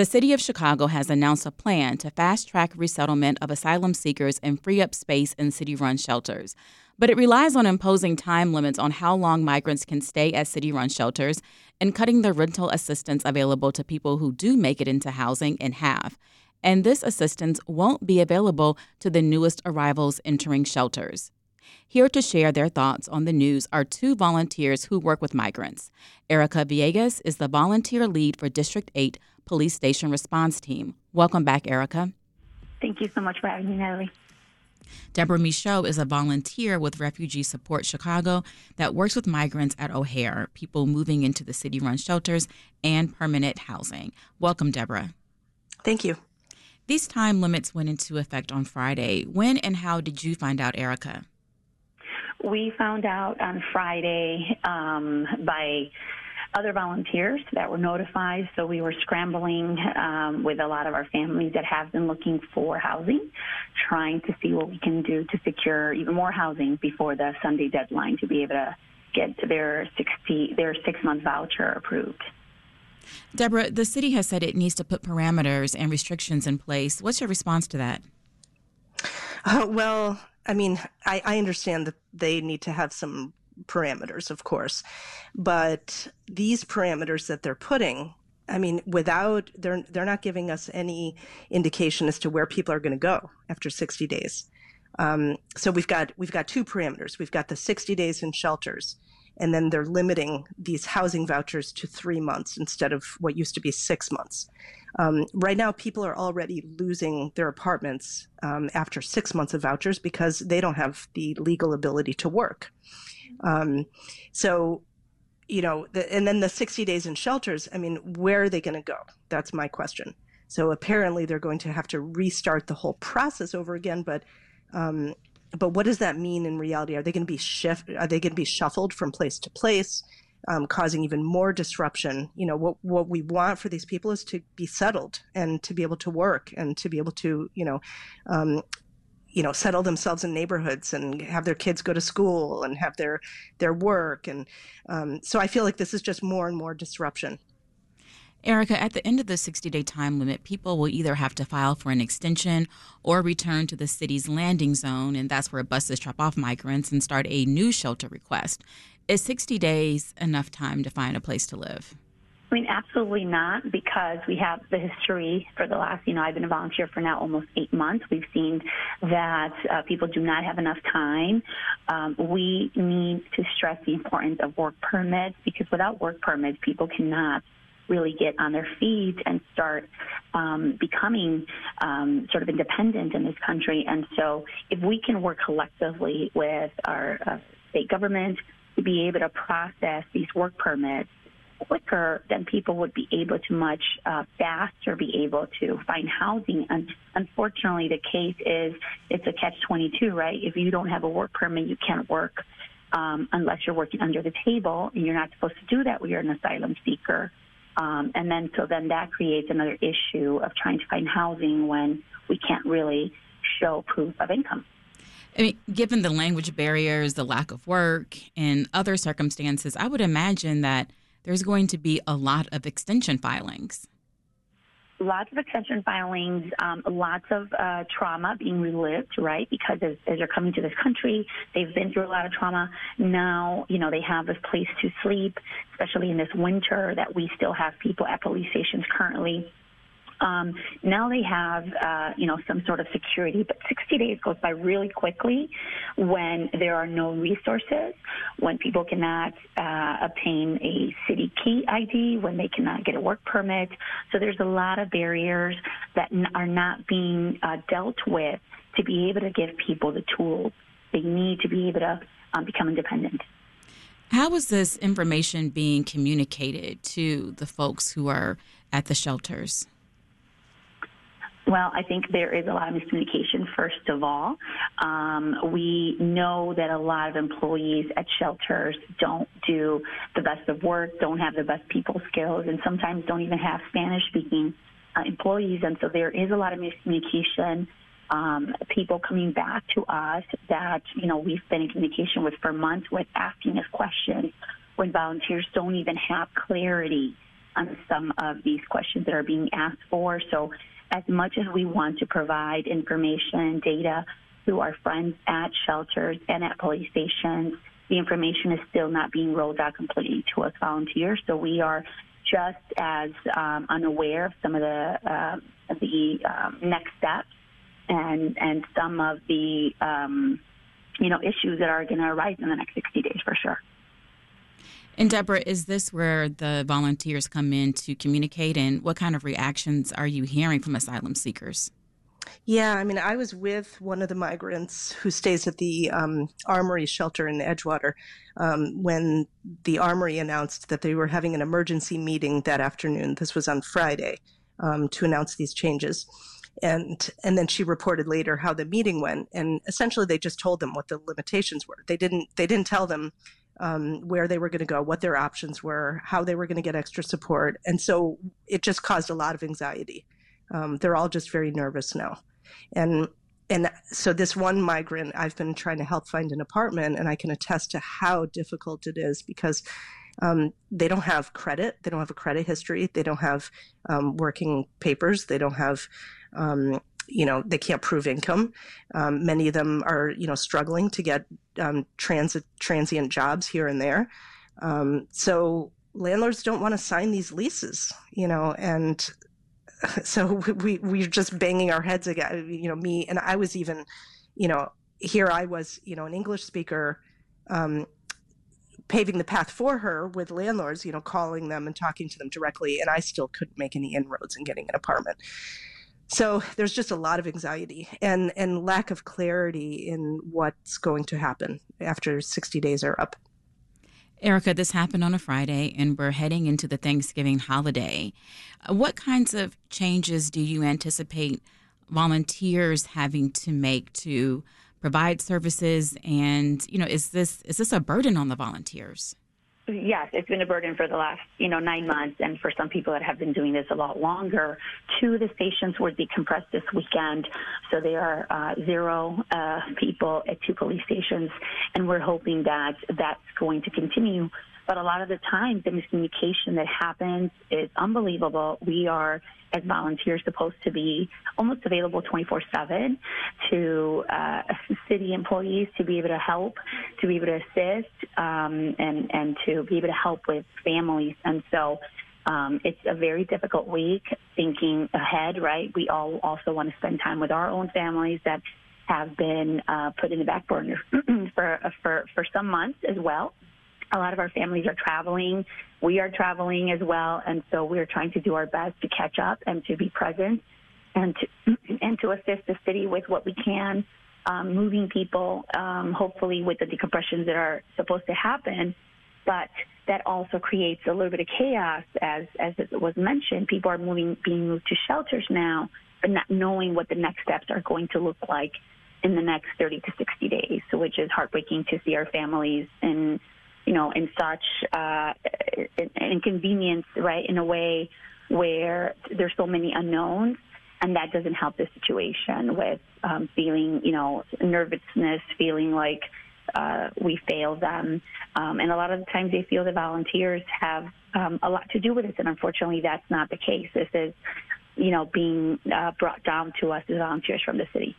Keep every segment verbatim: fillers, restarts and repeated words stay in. The city of Chicago has announced a plan to fast-track resettlement of asylum seekers and free up space in city-run shelters. But it relies on imposing time limits on how long migrants can stay at city-run shelters and cutting the rental assistance available to people who do make it into housing in half. And this assistance won't be available to the newest arrivals entering shelters. Here to share their thoughts on the news are two volunteers who work with migrants. Erica Villegas is the volunteer lead for District eight Police Station Response Team. Welcome back, Erica. Thank you so much for having me, Natalie. Deborah Michaud is a volunteer with Refugee Support Chicago that works with migrants at O'Hare, people moving into the city-run shelters and permanent housing. Welcome, Deborah. Thank you. These time limits went into effect on Friday. When and how did you find out, Erica? We found out on Friday um, by other volunteers that were notified, so we were scrambling um, with a lot of our families that have been looking for housing, trying to see what we can do to secure even more housing before the Sunday deadline to be able to get their sixty, their six-month voucher approved. Deborah, the city has said it needs to put parameters and restrictions in place. What's your response to that? Uh, well, I mean, I, I understand that they need to have some parameters, of course, but these parameters that they're putting, I mean, without, they're, they're not giving us any indication as to where people are going to go after sixty days. Um, so we've got, we've got two parameters. We've got the sixty days in shelters, and then they're limiting these housing vouchers to three months instead of what used to be six months. Um, right now, people are already losing their apartments um, after six months of vouchers because they don't have the legal ability to work. Um, so, you know, the, and then the sixty days in shelters, I mean, where are they going to go? That's my question. So apparently they're going to have to restart the whole process over again, but um But what does that mean in reality? Are they going to be shift? Are they going to be shuffled from place to place, um, causing even more disruption? You know, what what we want for these people is to be settled and to be able to work and to be able to, you know, um, you know, settle themselves in neighborhoods and have their kids go to school and have their their work. And um, so I feel like this is just more and more disruption. Erica, at the end of the sixty-day time limit, people will either have to file for an extension or return to the city's landing zone, and that's where buses drop off migrants, and start a new shelter request. Is sixty days enough time to find a place to live? I mean, absolutely not, because we have the history for the last, you know, I've been a volunteer for now almost eight months. We've seen that uh, people do not have enough time. Um, we need to stress the importance of work permits, because without work permits, people cannot really get on their feet and start um, becoming um, sort of independent in this country. And so if we can work collectively with our uh, state government to be able to process these work permits quicker, then people would be able to much uh, faster be able to find housing. And unfortunately, the case is it's a catch twenty-two, right? If you don't have a work permit, you can't work um, unless you're working under the table, and you're not supposed to do that when you're an asylum seeker. Um, and then so then that creates another issue of trying to find housing when we can't really show proof of income. I mean, given the language barriers, the lack of work, and other circumstances, I would imagine that there's going to be a lot of extension filings. Lots of extension filings, um, lots of uh, trauma being relived, right? Because as, as they're coming to this country, they've been through a lot of trauma. Now, you know, they have this place to sleep, especially in this winter that we still have people at police stations currently. Um, now they have, uh, you know, some sort of security, but sixty days goes by really quickly when there are no resources, when people cannot uh, obtain a city key I D, when they cannot get a work permit. So there's a lot of barriers that n- are not being uh, dealt with to be able to give people the tools they need to be able to um, become independent. How is this information being communicated to the folks who are at the shelters? Well, I think there is a lot of miscommunication, first of all. Um, we know that a lot of employees at shelters don't do the best of work, don't have the best people skills, and sometimes don't even have Spanish-speaking uh, employees. And so there is a lot of miscommunication. Um, people coming back to us that, you know, we've been in communication with for months with asking us questions when volunteers don't even have clarity on some of these questions that are being asked for. So as much as we want to provide information, data to our friends at shelters and at police stations, the information is still not being rolled out completely to us volunteers. So we are just as um, unaware of some of the uh, the um, next steps and and some of the um, you know issues that are going to arise in the next sixty days for sure. And Deborah, is this where the volunteers come in to communicate, and what kind of reactions are you hearing from asylum seekers? Yeah, I mean, I was with one of the migrants who stays at the um, Armory Shelter in Edgewater um, when the Armory announced that they were having an emergency meeting that afternoon. This was on Friday um, to announce these changes. And and then she reported later how the meeting went. And essentially, they just told them what the limitations were. They didn't they didn't tell them um, where they were going to go, what their options were, how they were going to get extra support. And so it just caused a lot of anxiety. Um, they're all just very nervous now. And and so this one migrant, I've been trying to help find an apartment, and I can attest to how difficult it is because um, they don't have credit. They don't have a credit history. They don't have um, working papers. They don't have, um, you know, they can't prove income. Um, many of them are, you know, struggling to get um, transit transient jobs here and there. Um, so landlords don't want to sign these leases, you know, and so we, we're just banging our heads again, you know, me, and I was even, you know, here I was, you know, an English speaker um, paving the path for her with landlords, you know, calling them and talking to them directly. And I still couldn't make any inroads in getting an apartment. So there's just a lot of anxiety and, and lack of clarity in what's going to happen after sixty days are up. Erica, this happened on a Friday, and we're heading into the Thanksgiving holiday. What kinds of changes do you anticipate volunteers having to make to provide services? And, you know, is this is this a burden on the volunteers? Yes, it's been a burden for the last, you know, nine months. And for some people that have been doing this a lot longer, two of the stations were decompressed this weekend. So there are uh, zero uh, people at two police stations. And we're hoping that that's going to continue. But a lot of the time, the miscommunication that happens is unbelievable. We are, as volunteers, supposed to be almost available twenty-four seven to uh, city employees to be able to help, to be able to assist, um, and, and to be able to help with families. And so um, it's a very difficult week thinking ahead, right? We all also want to spend time with our own families that have been uh, put in the back burner for, for, for some months as well. A lot of our families are traveling. We are traveling as well. And so we're trying to do our best to catch up and to be present and to, and to assist the city with what we can, um, moving people, um, hopefully with the decompressions that are supposed to happen. But that also creates a little bit of chaos, as, as it was mentioned. People are moving, being moved to shelters now, but not knowing what the next steps are going to look like in the next thirty to sixty days, which is heartbreaking to see our families in you know, in such uh, inconvenience, right, in a way where there's so many unknowns, and that doesn't help the situation with um, feeling, you know, nervousness, feeling like uh, we failed them. Um, and a lot of the times they feel the volunteers have um, a lot to do with this, and unfortunately that's not the case. This is, you know, being uh, brought down to us as volunteers from the city.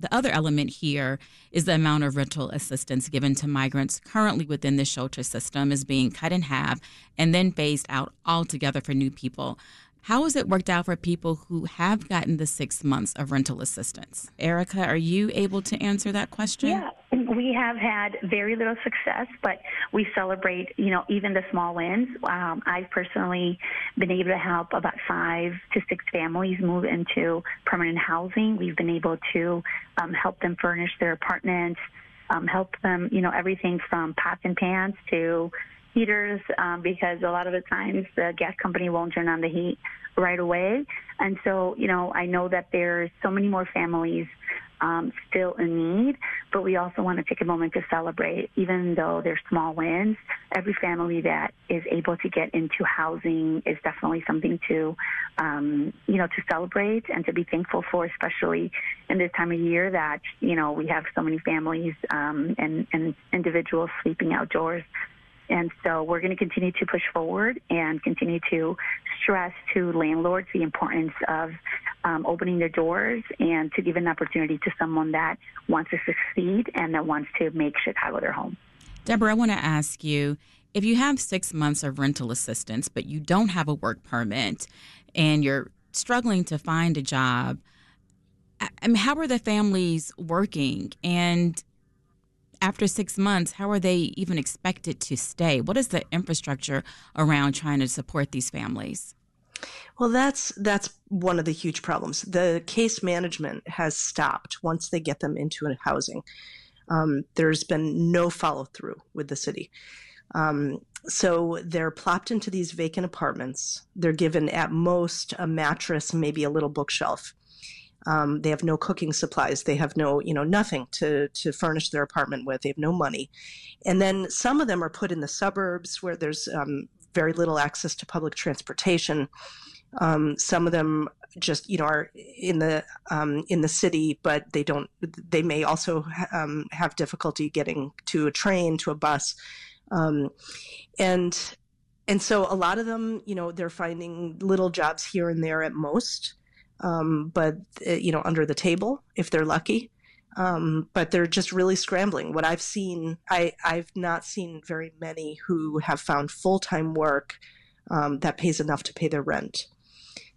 The other element here is the amount of rental assistance given to migrants currently within the shelter system is being cut in half and then phased out altogether for new people. How has it worked out for people who have gotten the six months of rental assistance? Erica, are you able to answer that question? Yeah, we have had very little success, but we celebrate, you know, even the small wins. Um, I've personally been able to help about five to six families move into permanent housing. We've been able to um, help them furnish their apartments, um, help them, you know, everything from pots and pans to heaters, um, because a lot of the times the gas company won't turn on the heat right away. And so, you know, I know that there's so many more families um, still in need, but we also want to take a moment to celebrate, even though there's small wins. Every family that is able to get into housing is definitely something to, um, you know, to celebrate and to be thankful for, especially in this time of year that, you know, we have so many families um, and, and individuals sleeping outdoors. And so we're going to continue to push forward and continue to stress to landlords the importance of um, opening their doors and to give an opportunity to someone that wants to succeed and that wants to make Chicago their home. Deborah, I want to ask you, if you have six months of rental assistance, but you don't have a work permit and you're struggling to find a job, I mean, how are the families working? And after six months, how are they even expected to stay? What is the infrastructure around trying to support these families? Well, that's that's one of the huge problems. The case management has stopped once they get them into housing. Um, there's been no follow through with the city. Um, so they're plopped into these vacant apartments. They're given at most a mattress, maybe a little bookshelf. Um, they have no cooking supplies. They have no, you know, nothing to, to furnish their apartment with. They have no money. And then some of them are put in the suburbs where there's um, very little access to public transportation. Um, some of them just, you know, are in the um, in the city, but they don't. They may also um, have difficulty getting to a train, to a bus, um, and and so a lot of them, you know, they're finding little jobs here and there at most. Um, but, uh, you know, under the table, if they're lucky. Um, but they're just really scrambling. What I've seen, I, I've not seen very many who have found full-time work um, that pays enough to pay their rent.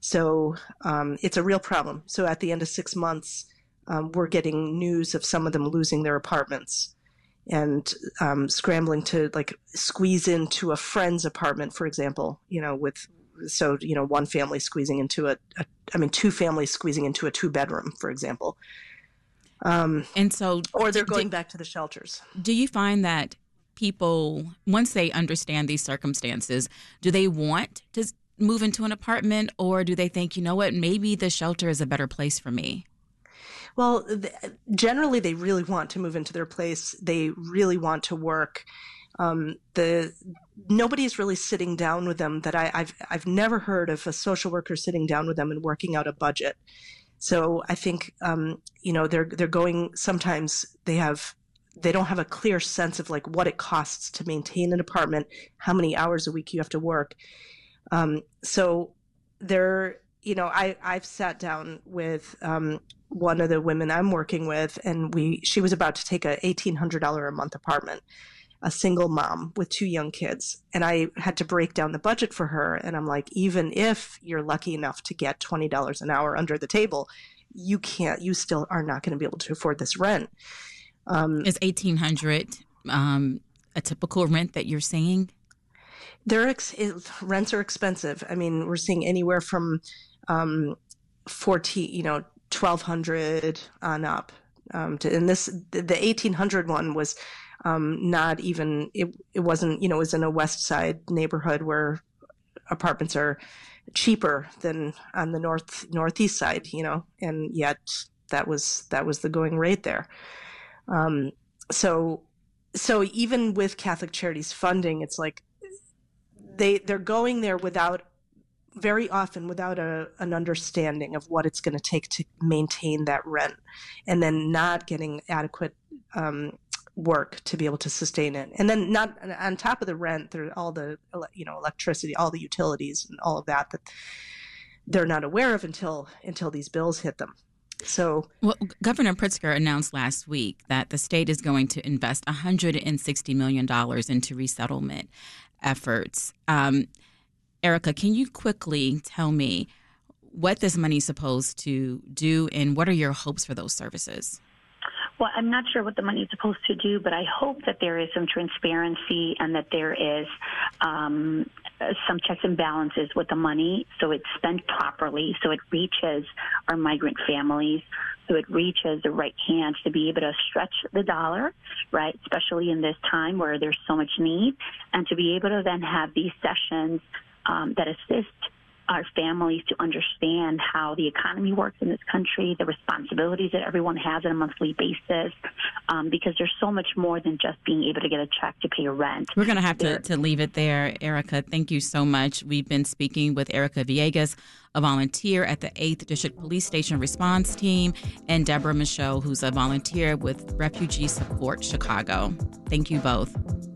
So um, it's a real problem. So at the end of six months, um, we're getting news of some of them losing their apartments and um, scrambling to, like, squeeze into a friend's apartment, for example, you know, with So, you know, one family squeezing into a, a, I mean, two families squeezing into a two bedroom, for example. Um, and so, or they're going do, back to the shelters. Do you find that people, once they understand these circumstances, do they want to move into an apartment, or do they think, you know what, maybe the shelter is a better place for me? Well, th- generally, they really want to move into their place. They really want to work. Um, the nobody's really sitting down with them. That I, I've I've never heard of a social worker sitting down with them and working out a budget. So I think um, you know they're they're going. Sometimes they have they don't have a clear sense of like what it costs to maintain an apartment, how many hours a week you have to work. Um, so they're you know I I've sat down with um, one of the women I'm working with, and we she was about to take a eighteen hundred dollars a month apartment. A single mom with two young kids. And I had to break down the budget for her. And I'm like, even if you're lucky enough to get twenty dollars an hour under the table, you can't, you still are not going to be able to afford this rent. Um, Is eighteen hundred dollars um, a typical rent that you're seeing? They're ex- rents are expensive. I mean, we're seeing anywhere from um, fourteen, you know, twelve hundred dollars on up. Um, to, and this, the eighteen hundred dollars one was, Um, not even, it, it wasn't, you know, it was in a West Side neighborhood where apartments are cheaper than on the north northeast side, you know, and yet that was that was the going rate there. Um, so, so even with Catholic Charities funding, it's like they they're going there without very often without a, an understanding of what it's going to take to maintain that rent, and then not getting adequate. Um, work to be able to sustain it, and then not on top of the rent, there are all the you know electricity, all the utilities, and all of that that they're not aware of until until these bills hit them. So, well, Governor Pritzker announced last week that the state is going to invest one hundred sixty million dollars into resettlement efforts. Um, Erica, can you quickly tell me what this money is supposed to do, and what are your hopes for those services? Well, I'm not sure what the money is supposed to do, but I hope that there is some transparency and that there is um, some checks and balances with the money so it's spent properly, so it reaches our migrant families, so it reaches the right hands to be able to stretch the dollar, right, especially in this time where there's so much need, and to be able to then have these sessions um, that assist our families to understand how the economy works in this country, the responsibilities that everyone has on a monthly basis, um, because there's so much more than just being able to get a check to pay rent. We're going to have to, to leave it there, Erica. Thank you so much. We've been speaking with Erica Villegas, a volunteer at the eighth District Police Station Response Team, and Deborah Michaud, who's a volunteer with Refugee Support Chicago. Thank you both.